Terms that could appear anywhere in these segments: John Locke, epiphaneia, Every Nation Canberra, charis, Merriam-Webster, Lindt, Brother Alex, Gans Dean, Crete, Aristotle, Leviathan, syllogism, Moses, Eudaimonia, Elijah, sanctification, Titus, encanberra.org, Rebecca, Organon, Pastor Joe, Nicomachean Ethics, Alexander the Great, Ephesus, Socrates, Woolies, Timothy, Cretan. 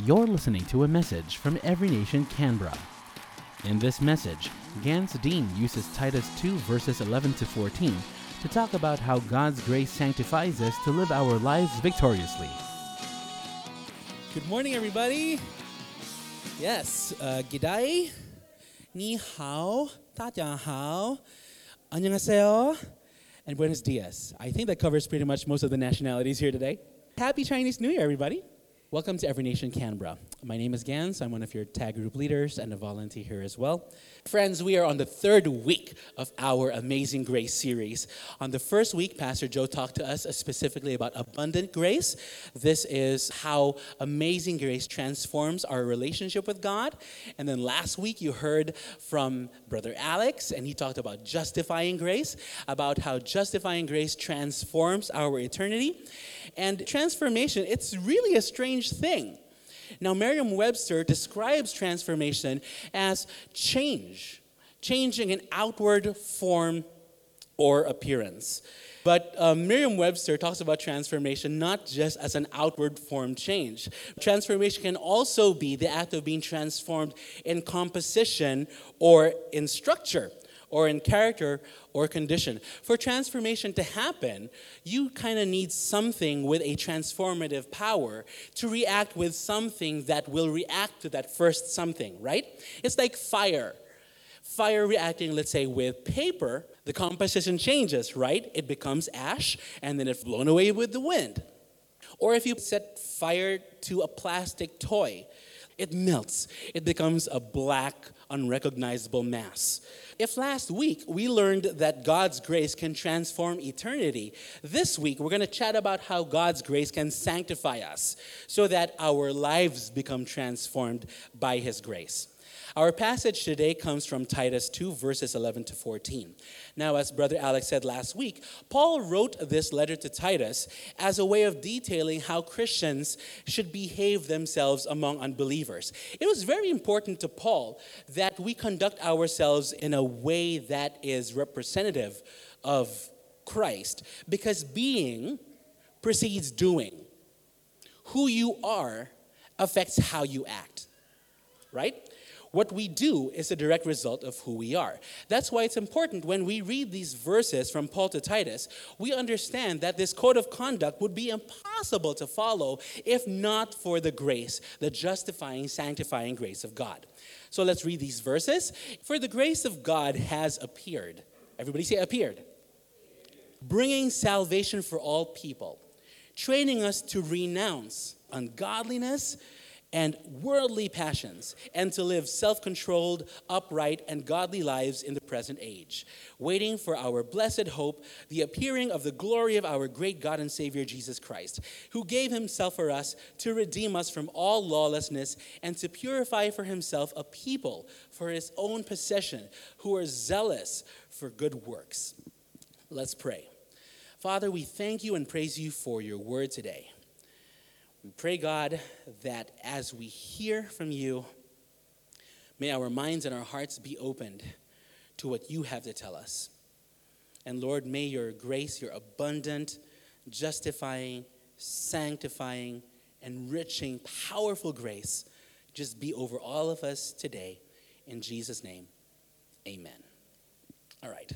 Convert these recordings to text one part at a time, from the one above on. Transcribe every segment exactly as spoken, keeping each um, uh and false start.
You're listening to a message from Every Nation Canberra. In this message, Gans Dean uses Titus two verses eleven to fourteen to talk about how God's grace sanctifies us to live our lives victoriously. Good morning, everybody. Yes, uh, g'day, ni hao, taja hao, annyeonghaseyo, and buenos dias. I think that covers pretty much most of the nationalities here today. Happy Chinese New Year, everybody. Welcome to Every Nation Canberra. My name is Gans. I'm one of your tag group leaders and a volunteer here as well. Friends, we are on the third week of our Amazing Grace series. On the first week, Pastor Joe talked to us specifically about abundant grace. This is how amazing grace transforms our relationship with God. And then last week, you heard from Brother Alex, and he talked about justifying grace, about how justifying grace transforms our eternity. And transformation, it's really a strange thing. Now, Merriam-Webster describes transformation as change, changing an outward form or appearance. But uh, Merriam-Webster talks about transformation not just as an outward form change. Transformation can also be the act of being transformed in composition or in structure, or in character, or condition. For transformation to happen, you kind of need something with a transformative power to react with something that will react to that first something, right? It's like fire. Fire reacting, let's say, with paper, the composition changes, right? It becomes ash, and then it's blown away with the wind. Or if you set fire to a plastic toy, it melts. It becomes a black, unrecognizable mass. If last week we learned that God's grace can transform eternity, this week we're going to chat about how God's grace can sanctify us so that our lives become transformed by His grace. Our passage today comes from Titus two, verses eleven to fourteen. Now, as Brother Alex said last week, Paul wrote this letter to Titus as a way of detailing how Christians should behave themselves among unbelievers. It was very important to Paul that we conduct ourselves in a way that is representative of Christ, because being precedes doing. Who you are affects how you act, right? What we do is a direct result of who we are. That's why it's important when we read these verses from Paul to Titus, we understand that this code of conduct would be impossible to follow if not for the grace, the justifying, sanctifying grace of God. So let's read these verses. For the grace of God has appeared. Everybody say appeared. Bringing salvation for all people, training us to renounce ungodliness and worldly passions, and to live self-controlled, upright, and godly lives in the present age, waiting for our blessed hope, the appearing of the glory of our great God and Savior Jesus Christ, who gave himself for us to redeem us from all lawlessness and to purify for himself a people for his own possession, who are zealous for good works. Let's pray. Father, we thank you and praise you for your word today. We pray, God, that as we hear from you, may our minds and our hearts be opened to what you have to tell us. And Lord, may your grace, your abundant, justifying, sanctifying, enriching, powerful grace just be over all of us today. In Jesus' name, amen. All right.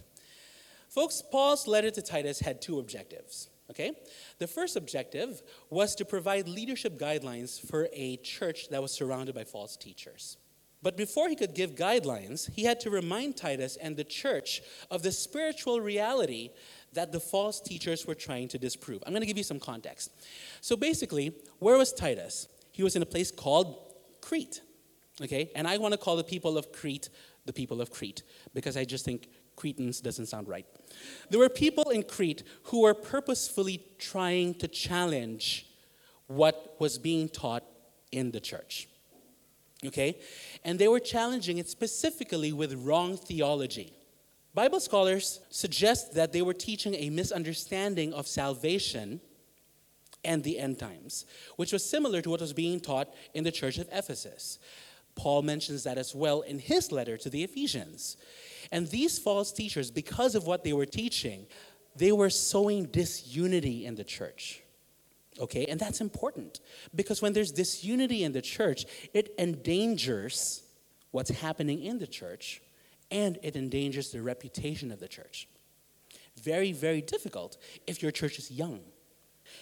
Folks, Paul's letter to Titus had two objectives. Okay? The first objective was to provide leadership guidelines for a church that was surrounded by false teachers. But before he could give guidelines, he had to remind Titus and the church of the spiritual reality that the false teachers were trying to disprove. I'm going to give you some context. So basically, where was Titus? He was in a place called Crete. Okay? And I want to call the people of Crete the people of Crete, because I just think Cretans doesn't sound right. There were people in Crete who were purposefully trying to challenge what was being taught in the church. Okay? And they were challenging it specifically with wrong theology. Bible scholars suggest that they were teaching a misunderstanding of salvation and the end times, which was similar to what was being taught in the church of Ephesus. Paul mentions that as well in his letter to the Ephesians. And these false teachers, because of what they were teaching, they were sowing disunity in the church. Okay, and that's important because when there's disunity in the church, it endangers what's happening in the church and it endangers the reputation of the church. Very, very difficult if your church is young.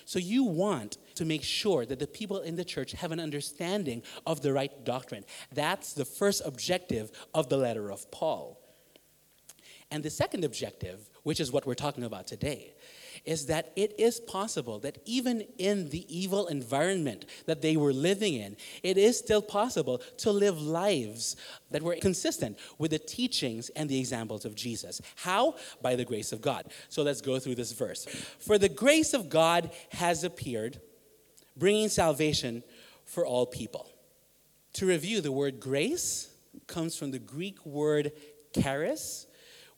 So you want to make sure that the people in the church have an understanding of the right doctrine. That's the first objective of the letter of Paul. And the second objective, which is what we're talking about today, is that it is possible that even in the evil environment that they were living in, it is still possible to live lives that were consistent with the teachings and the examples of Jesus. How? By the grace of God. So let's go through this verse. For the grace of God has appeared, bringing salvation for all people. To review, the word grace comes from the Greek word charis,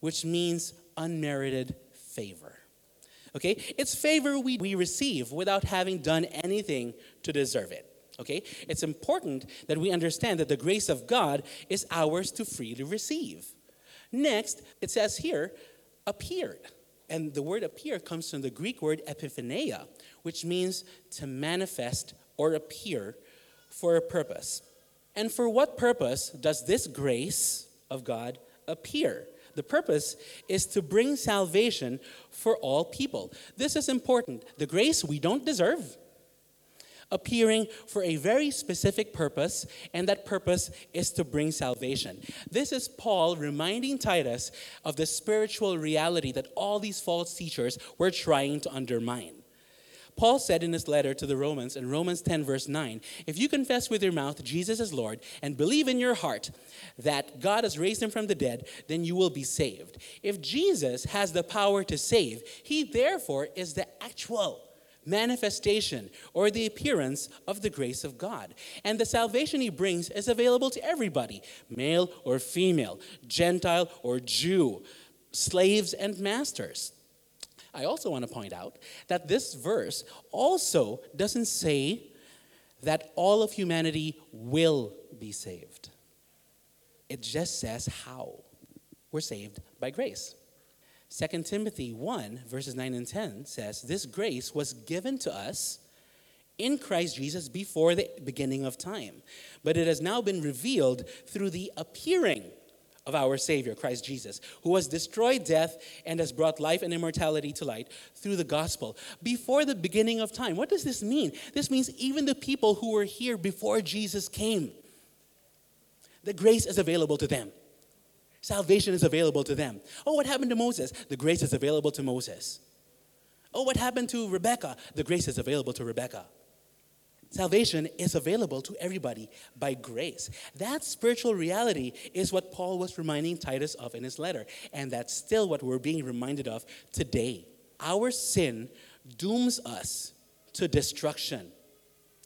which means unmerited favor. Okay? It's favor we, we receive without having done anything to deserve it. Okay? It's important that we understand that the grace of God is ours to freely receive. Next, it says here, appeared. And the word appear comes from the Greek word epiphaneia, which means to manifest or appear for a purpose. And for what purpose does this grace of God appear? The purpose is to bring salvation for all people. This is important. The grace we don't deserve, appearing for a very specific purpose, and that purpose is to bring salvation. This is Paul reminding Titus of the spiritual reality that all these false teachers were trying to undermine. Paul said in his letter to the Romans, in Romans ten verse nine, if you confess with your mouth Jesus is Lord and believe in your heart that God has raised him from the dead, then you will be saved. If Jesus has the power to save, he therefore is the actual manifestation or the appearance of the grace of God. And the salvation he brings is available to everybody, male or female, Gentile or Jew, slaves and masters. I also want to point out that this verse also doesn't say that all of humanity will be saved. It just says how we're saved by grace. Second Timothy one, verses nine and ten says, this grace was given to us in Christ Jesus before the beginning of time, but it has now been revealed through the appearing of our Savior, Christ Jesus, who has destroyed death and has brought life and immortality to light through the gospel. Before the beginning of time, what does this mean? This means even the people who were here before Jesus came, the grace is available to them. Salvation is available to them. Oh, what happened to Moses? The grace is available to Moses. Oh, what happened to Rebecca? The grace is available to Rebecca. Salvation is available to everybody by grace. That spiritual reality is what Paul was reminding Titus of in his letter, and that's still what we're being reminded of today. Our sin dooms us to destruction.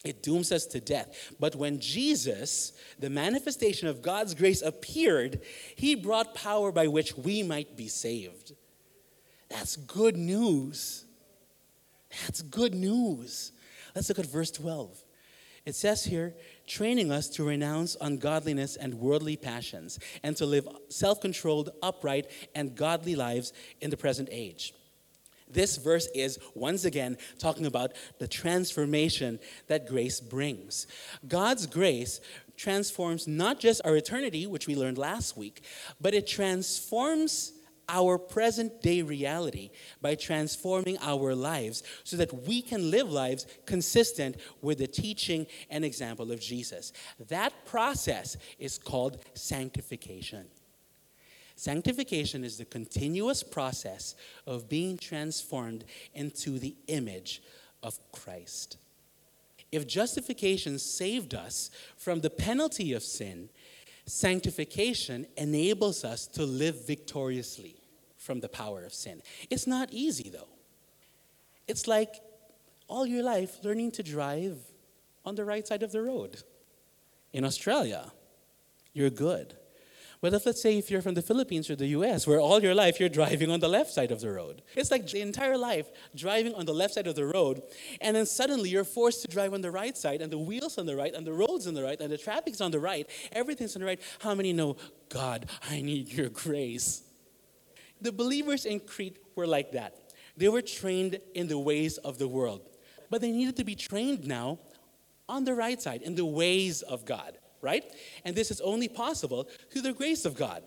It dooms us to death. But when Jesus, the manifestation of God's grace, appeared, he brought power by which we might be saved. That's good news. That's good news. Let's look at verse twelve. It says here, training us to renounce ungodliness and worldly passions and to live self-controlled, upright, and godly lives in the present age. This verse is, once again, talking about the transformation that grace brings. God's grace transforms not just our eternity, which we learned last week, but it transforms our present-day reality by transforming our lives so that we can live lives consistent with the teaching and example of Jesus. That process is called sanctification. Sanctification is the continuous process of being transformed into the image of Christ. If justification saved us from the penalty of sin, sanctification enables us to live victoriously from the power of sin. It's not easy, though. It's like all your life learning to drive on the right side of the road. In Australia, you're good. But if, let's say, if you're from the Philippines or the U S, where all your life you're driving on the left side of the road. It's like the entire life driving on the left side of the road, and then suddenly you're forced to drive on the right side, and the wheels on the right, and the road's on the right, and the traffic's on the right, everything's on the right. How many know, God, I need your grace? The believers in Crete were like that. They were trained in the ways of the world. but they needed to be trained now on the right side, in the ways of God, right? And this is only possible through the grace of God.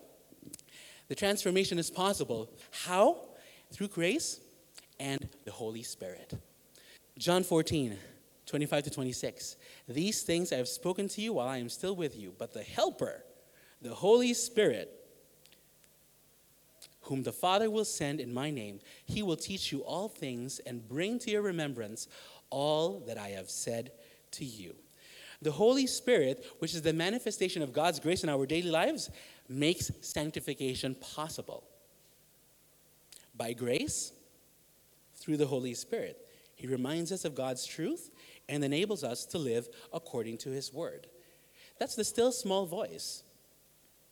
The transformation is possible. How? Through grace and the Holy Spirit. John fourteen, twenty-five to twenty-six. These things I have spoken to you while I am still with you, but the Helper, the Holy Spirit, whom the Father will send in my name, he will teach you all things and bring to your remembrance all that I have said to you. The Holy Spirit, which is the manifestation of God's grace in our daily lives, makes sanctification possible. By grace, through the Holy Spirit, he reminds us of God's truth and enables us to live according to his word. That's the still small voice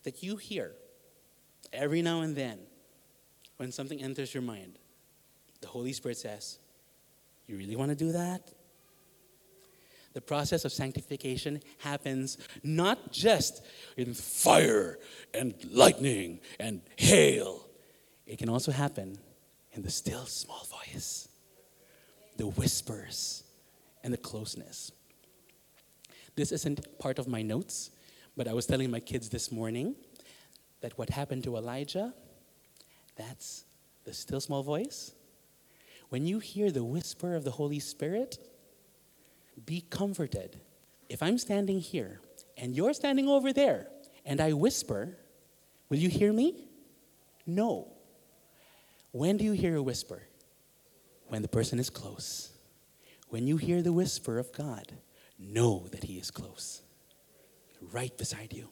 that you hear every now and then when something enters your mind. The Holy Spirit says, you really want to do that? The process of sanctification happens not just in fire and lightning and hail. It can also happen in the still small voice, the whispers, and the closeness. This isn't part of my notes, but I was telling my kids this morning that what happened to Elijah, that's the still small voice. When you hear the whisper of the Holy Spirit, be comforted. If I'm standing here and you're standing over there and I whisper, will you hear me? No. When do you hear a whisper? When the person is close. When you hear the whisper of God, know that he is close, right beside you.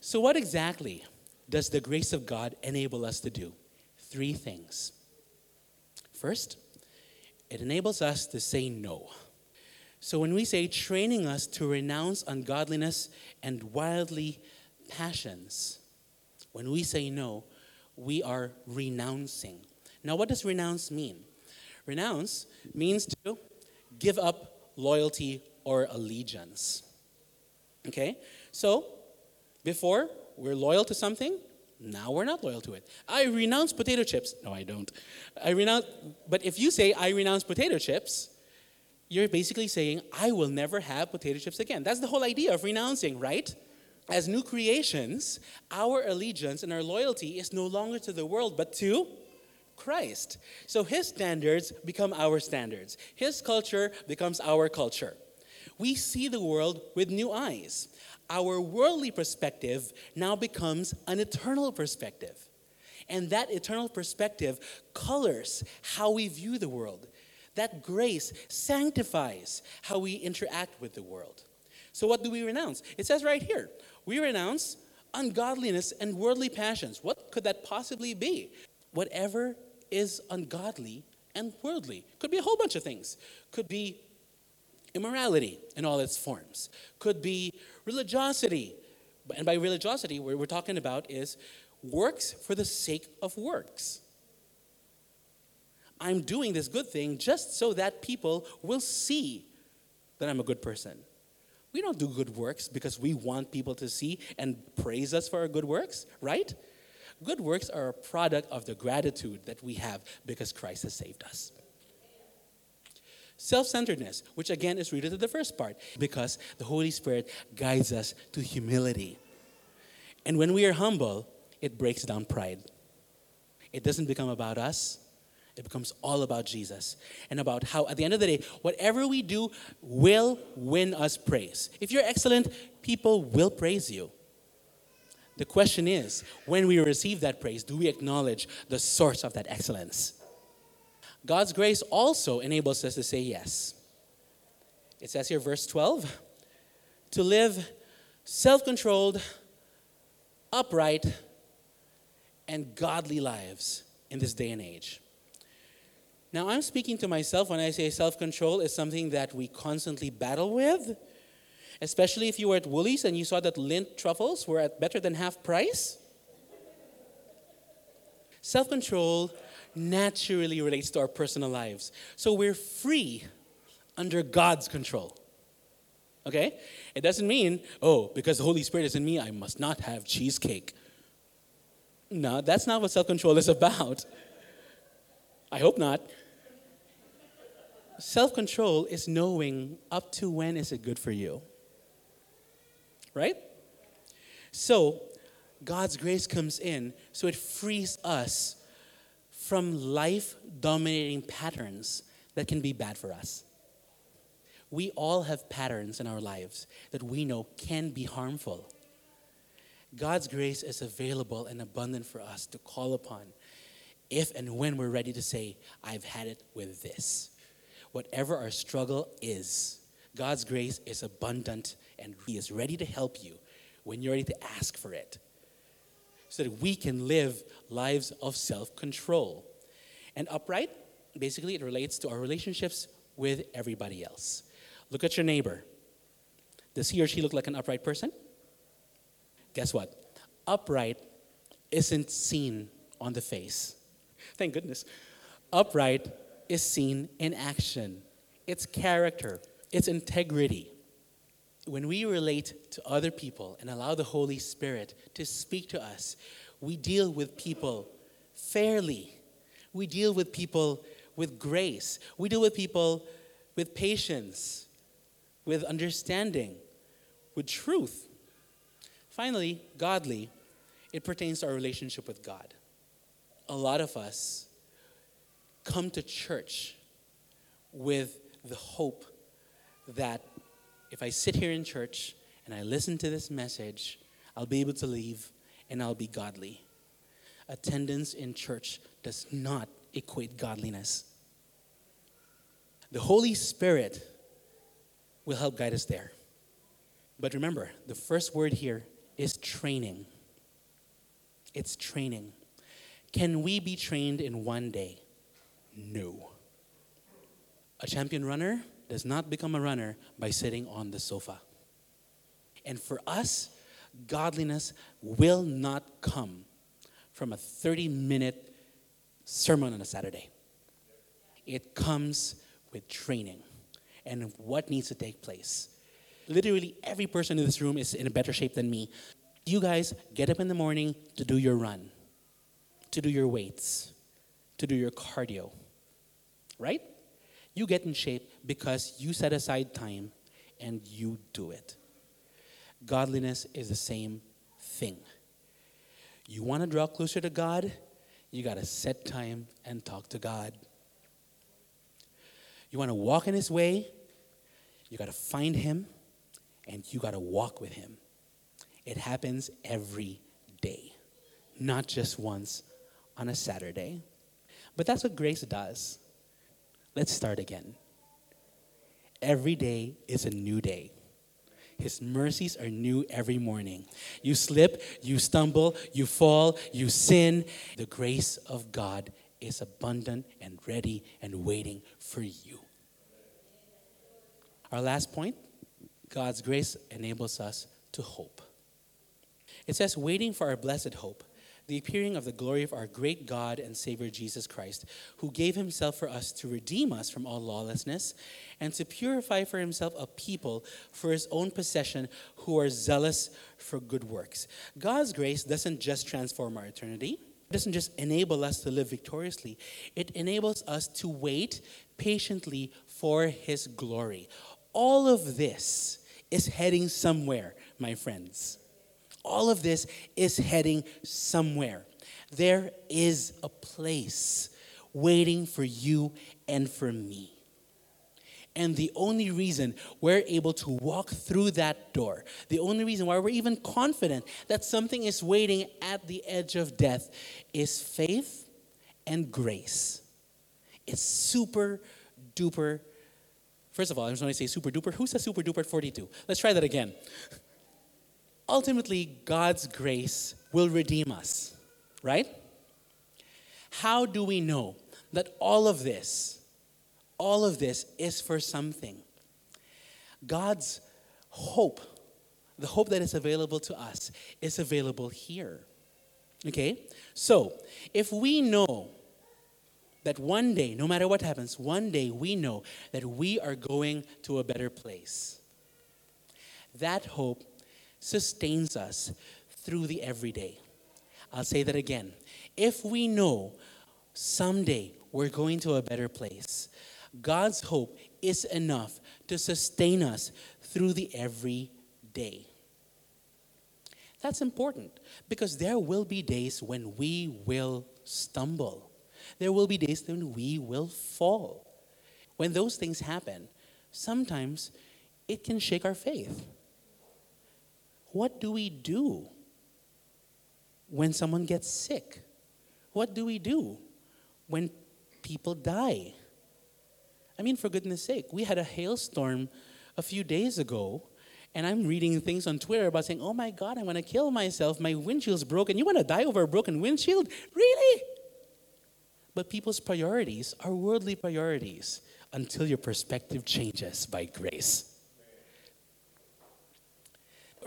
So what exactly does the grace of God enable us to do? Three things. First, it enables us to say no. So when we say training us to renounce ungodliness and worldly passions, when we say no, we are renouncing. Now, what does renounce mean? Renounce means to give up loyalty or allegiance. Okay? So, before, we're loyal to something. Now we're not loyal to it. I renounce potato chips. No, I don't. I renounce. But if you say, I renounce potato chips, you're basically saying, I will never have potato chips again. That's the whole idea of renouncing, right? As new creations, our allegiance and our loyalty is no longer to the world, but to Christ. So his standards become our standards. His culture becomes our culture. We see the world with new eyes. Our worldly perspective now becomes an eternal perspective. And that eternal perspective colors how we view the world. That grace sanctifies how we interact with the world. So what do we renounce? It says right here, we renounce ungodliness and worldly passions. What could that possibly be? Whatever is ungodly and worldly. Could be a whole bunch of things. Could be immorality in all its forms. Could be religiosity. And by religiosity, what we're talking about is works for the sake of works. I'm doing this good thing just so that people will see that I'm a good person. We don't do good works because we want people to see and praise us for our good works, right? Good works are a product of the gratitude that we have because Christ has saved us. Self-centeredness, which again is rooted to the first part, because the Holy Spirit guides us to humility. And when we are humble, it breaks down pride. It doesn't become about us. It becomes all about Jesus and about how, at the end of the day, whatever we do will win us praise. If you're excellent, people will praise you. The question is, when we receive that praise, do we acknowledge the source of that excellence? God's grace also enables us to say yes. It says here, verse twelve, to live self-controlled, upright, and godly lives in this day and age. Now, I'm speaking to myself when I say self-control is something that we constantly battle with, especially if you were at Woolies and you saw that Lindt truffles were at better than half price. Self-control naturally relates to our personal lives. So we're free under God's control. Okay? It doesn't mean, oh, because the Holy Spirit is in me, I must not have cheesecake. No, that's not what self-control is about. I hope not. self-control is knowing up to when is it good for you. Right? So God's grace comes in, so it frees us from life-dominating patterns that can be bad for us. We all have patterns in our lives that we know can be harmful. God's grace is available and abundant for us to call upon if and when we're ready to say, I've had it with this. Whatever our struggle is, God's grace is abundant and He is ready to help you when you're ready to ask for it, so that we can live lives of self-control. And upright, basically it relates to our relationships with everybody else. Look at your neighbor. Does he or she look like an upright person? Guess what? Upright isn't seen on the face. Thank goodness. Upright is seen in action. It's character. It's integrity. When we relate to other people and allow the Holy Spirit to speak to us, we deal with people fairly. We deal with people with grace. We deal with people with patience, with understanding, with truth. Finally, godly, it pertains to our relationship with God. A lot of us come to church with the hope that if I sit here in church and I listen to this message, I'll be able to leave and I'll be godly. Attendance in church does not equate godliness. The Holy Spirit will help guide us there. But remember, the first word here is training. It's training. Can we be trained in one day? No. A champion runner does not become a runner by sitting on the sofa. And for us, godliness will not come from a thirty-minute sermon on a Saturday. It comes with training and what needs to take place. Literally every person in this room is in a better shape than me. You guys get up in the morning to do your run, to do your weights, to do your cardio, right? You get in shape because you set aside time and you do it. Godliness is the same thing. You want to draw closer to God, you got to set time and talk to God. You want to walk in His way, you got to find Him, and you got to walk with Him. It happens every day, not just once on a Saturday. But that's what grace does. Let's start again. Every day is a new day. His mercies are new every morning. You slip, you stumble, you fall, you sin. The grace of God is abundant and ready and waiting for you. Our last point, God's grace enables us to hope. It says, waiting for our blessed hope, the appearing of the glory of our great God and Savior Jesus Christ, who gave Himself for us to redeem us from all lawlessness and to purify for Himself a people for His own possession who are zealous for good works. God's grace doesn't just transform our eternity. It doesn't just enable us to live victoriously. It enables us to wait patiently for His glory. All of this is heading somewhere, my friends. All of this is heading somewhere. There is a place waiting for you and for me. And the only reason we're able to walk through that door, the only reason why we're even confident that something is waiting at the edge of death, is faith and grace. It's super duper. First of all, I just want to say super duper. Who says super duper at forty-two? Let's try that again. Ultimately, God's grace will redeem us, right? How do we know that all of this, all of this is for something? God's hope, the hope that is available to us, is available here, okay? So, if we know that one day, no matter what happens, one day we know that we are going to a better place, that hope sustains us through the everyday. I'll say that again. If we know someday we're going to a better place, God's hope is enough to sustain us through the everyday. That's important because there will be days when we will stumble. There will be days when we will fall. When those things happen, sometimes it can shake our faith. What do we do when someone gets sick? What do we do when people die? I mean, for goodness sake, we had a hailstorm a few days ago, and I'm reading things on Twitter about saying, oh my God, I'm going to kill myself. My windshield's broken. You want to die over a broken windshield? Really? But people's priorities are worldly priorities until your perspective changes by grace.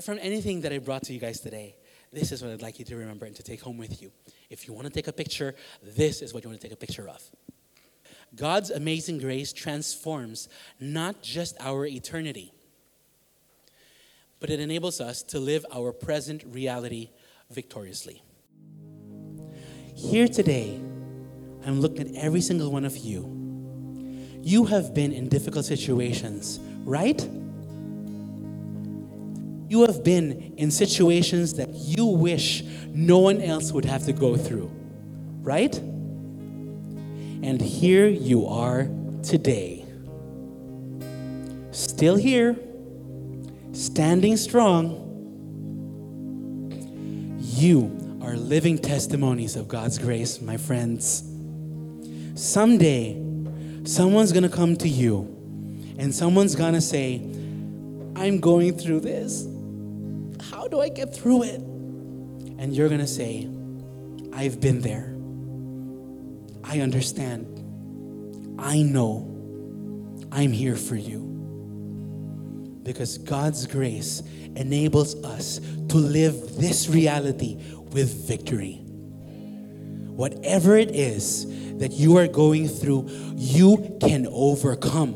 From anything that I brought to you guys today, this is what I'd like you to remember and to take home with you. If you want to take a picture, this is what you want to take a picture of. God's amazing grace transforms not just our eternity, but it enables us to live our present reality victoriously. Here today, I'm looking at every single one of you. You have been in difficult situations, right? You have been in situations that you wish no one else would have to go through, right? And here you are today. Still here. Standing strong. You are living testimonies of God's grace, my friends. Someday, someone's going to come to you and someone's going to say, I'm going through this. How do I get through it? And you're going to say, I've been there. I understand. I know. I'm here for you. Because God's grace enables us to live this reality with victory. Whatever it is that you are going through, you can overcome.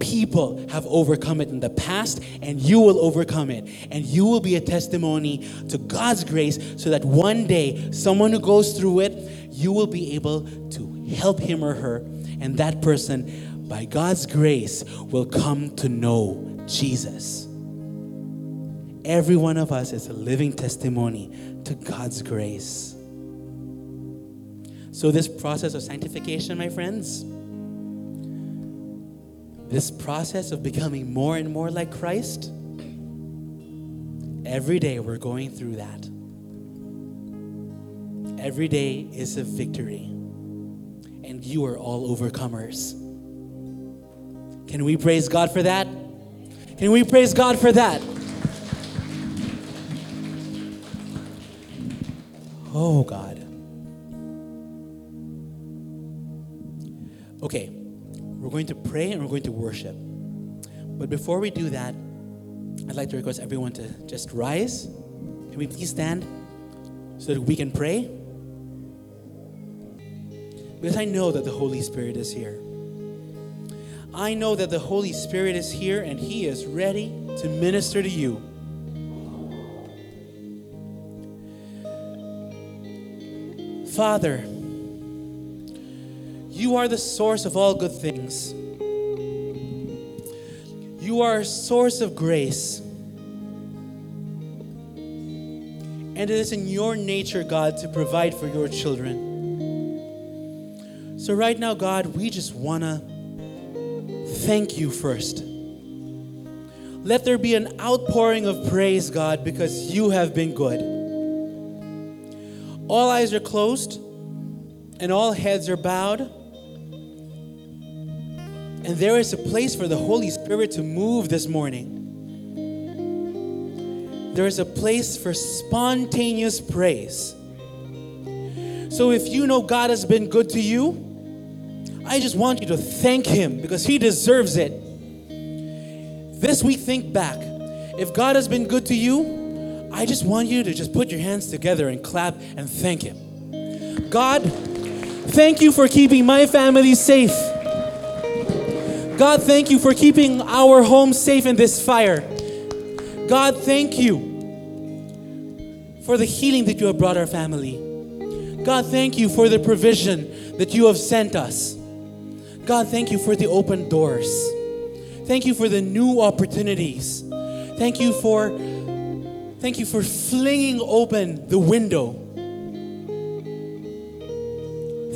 People have overcome it in the past, and you will overcome it. And you will be a testimony to God's grace so that one day, someone who goes through it, you will be able to help him or her, and that person, by God's grace, will come to know Jesus. Every one of us is a living testimony to God's grace. So this process of sanctification, my friends, this process of becoming more and more like Christ, every day we're going through that. Every day is a victory, and you are all overcomers. Can we praise God for that? Can we praise God for that? Oh, God. Okay, we're going to pray and we're going to worship. But before we do that, I'd like to request everyone to just rise. Can we please stand so that we can pray? Because I know that the Holy Spirit is here. I know that the Holy Spirit is here and He is ready to minister to you. Father, you are the source of all good things. You are a source of grace. And it is in your nature, God, to provide for your children. So right now, God, we just want to thank you first. Let there be an outpouring of praise, God, because you have been good. All eyes are closed and all heads are bowed. And there is a place for the Holy Spirit to move this morning. There is a place for spontaneous praise. So if you know God has been good to you, I just want you to thank Him because He deserves it. This week, think back. If God has been good to you, I just want you to just put your hands together and clap and thank Him. God, thank you for keeping my family safe. God, thank you for keeping our home safe in this fire. God, thank you for the healing that you have brought our family. God, thank you for the provision that you have sent us. God, thank you for the open doors. Thank you for the new opportunities. Thank you for, thank you for flinging open the window.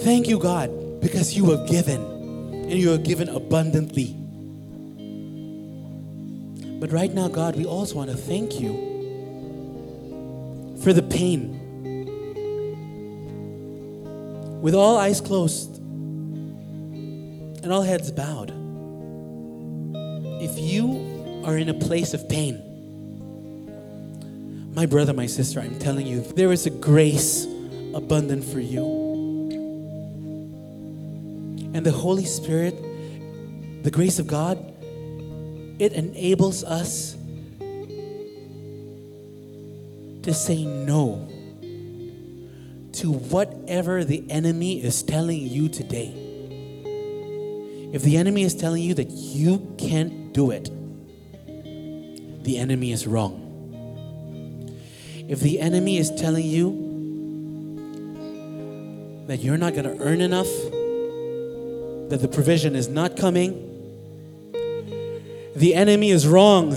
Thank you, God, because you have given, and you have given abundantly. But right now, God, we also want to thank you for the pain. With all eyes closed and all heads bowed, if you are in a place of pain, my brother, my sister, I'm telling you, there is a grace abundant for you. And the Holy Spirit, the grace of God, it enables us to say no to whatever the enemy is telling you today. If the enemy is telling you that you can't do it, the enemy is wrong. If the enemy is telling you that you're not going to earn enough, that the provision is not coming, the enemy is wrong.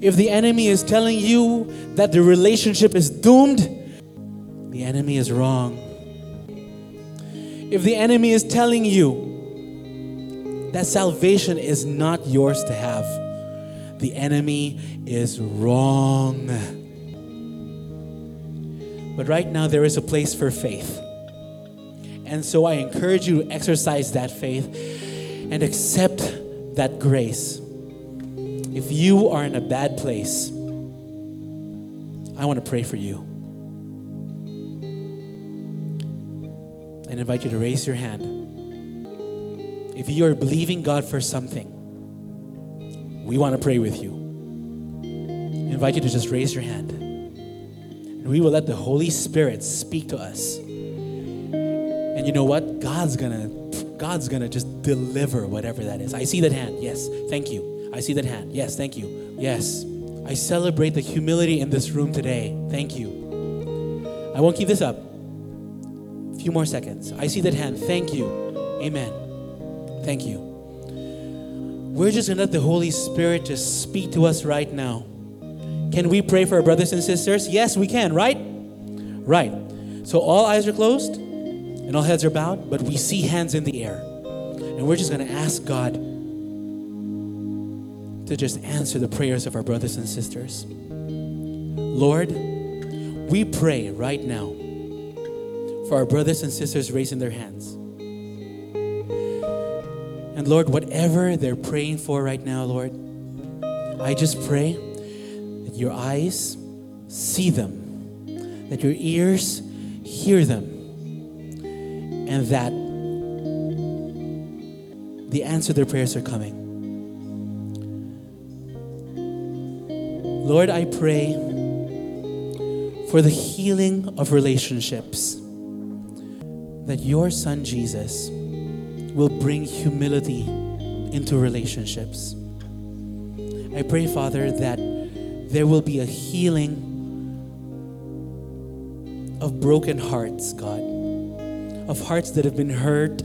If the enemy is telling you that the relationship is doomed, the enemy is wrong. If the enemy is telling you that salvation is not yours to have, the enemy is wrong. But right now there is a place for faith. And so I encourage you to exercise that faith and accept that grace. If you are in a bad place, I want to pray for you. And invite you to raise your hand. If you are believing God for something, we want to pray with you. I invite you to just raise your hand. And we will let the Holy Spirit speak to us. And you know what? God's gonna, God's gonna just deliver whatever that is. I see that hand. Yes, thank you. I see that hand. Yes, thank you. Yes. I celebrate the humility in this room today. Thank you. I won't keep this up. Few more seconds. I see that hand. Thank you. Amen. Thank you. We're just going to let the Holy Spirit just speak to us right now. Can we pray for our brothers and sisters? Yes, we can, right? Right. So all eyes are closed and all heads are bowed, but we see hands in the air. And we're just going to ask God to just answer the prayers of our brothers and sisters. Lord, we pray right now for our brothers and sisters raising their hands. And Lord, whatever they're praying for right now, Lord, I just pray that your eyes see them, that your ears hear them, and that the answer to their prayers are coming. Lord, I pray for the healing of relationships, that your son Jesus will bring humility into relationships. I pray, Father, that there will be a healing of broken hearts, God, of hearts that have been hurt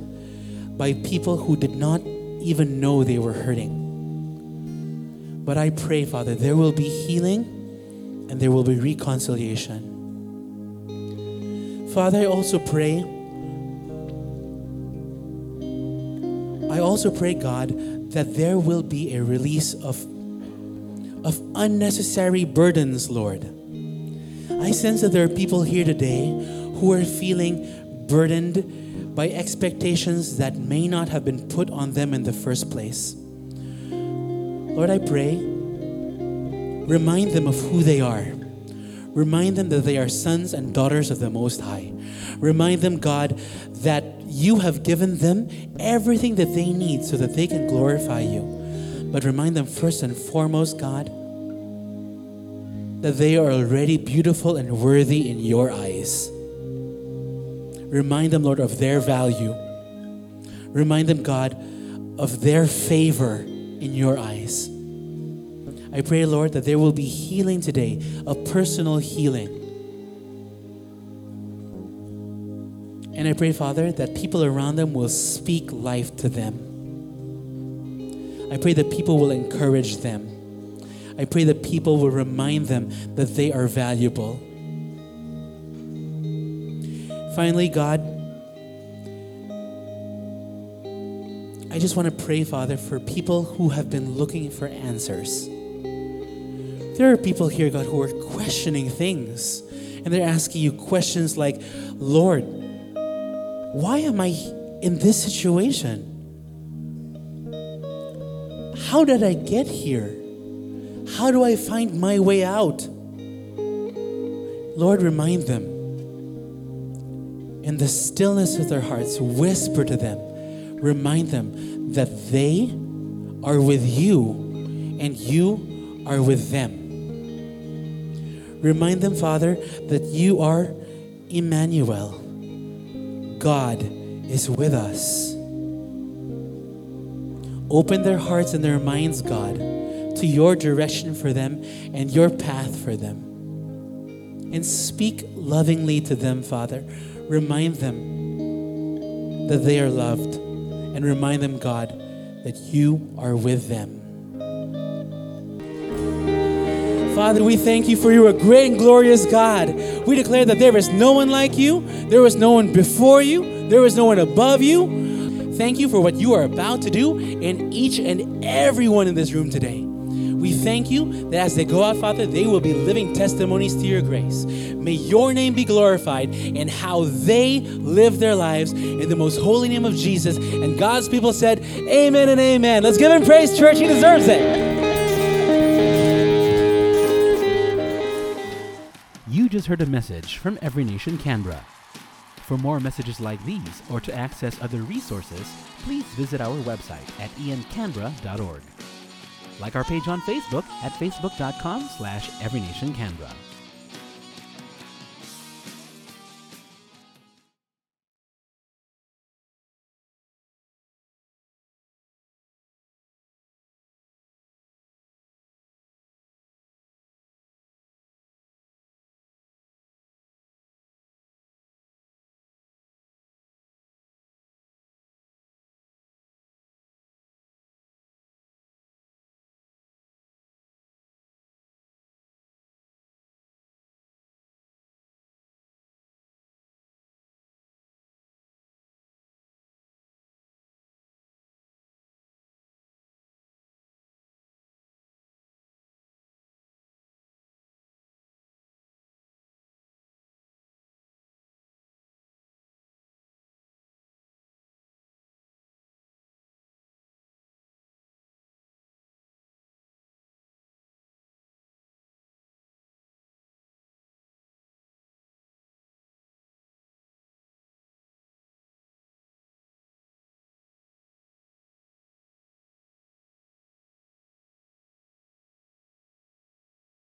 by people who did not even know they were hurting. But I pray, Father, there will be healing and there will be reconciliation. Father, I also pray I also pray, God, that there will be a release of, of unnecessary burdens, Lord. I sense that there are people here today who are feeling burdened by expectations that may not have been put on them in the first place. Lord, I pray, remind them of who they are. Remind them that they are sons and daughters of the Most High. Remind them, God, that you have given them everything that they need so that they can glorify you. But remind them first and foremost, God, that they are already beautiful and worthy in your eyes. Remind them, Lord, of their value. Remind them, God, of their favor in your eyes. I pray, Lord, that there will be healing today, a personal healing. And I pray, Father, that people around them will speak life to them. I pray that people will encourage them. I pray that people will remind them that they are valuable. Finally, God, I just want to pray, Father, for people who have been looking for answers. There are people here, God, who are questioning things. And they're asking you questions like, Lord, why am I in this situation? How did I get here? How do I find my way out? Lord, remind them. In the stillness of their hearts, whisper to them. Remind them that they are with you and you are with them. Remind them, Father, that you are Emmanuel. God is with us. Open their hearts and their minds, God, to your direction for them and your path for them. And speak lovingly to them, Father. Remind them that they are loved. And remind them, God, that you are with them. Father, we thank you for you are a great and glorious God. We declare that there is no one like you. There was no one before you. There was no one above you. Thank you for what you are about to do in each and everyone in this room today. We thank you that as they go out, Father, they will be living testimonies to your grace. May your name be glorified in how they live their lives in the most holy name of Jesus. And God's people said, amen and amen. Let's give him praise, church. He deserves it. You just heard a message from Every Nation Canberra. For more messages like these or to access other resources, please visit our website at e n canberra dot org. Like our page on Facebook at facebook dot com slash Every Nation Canberra.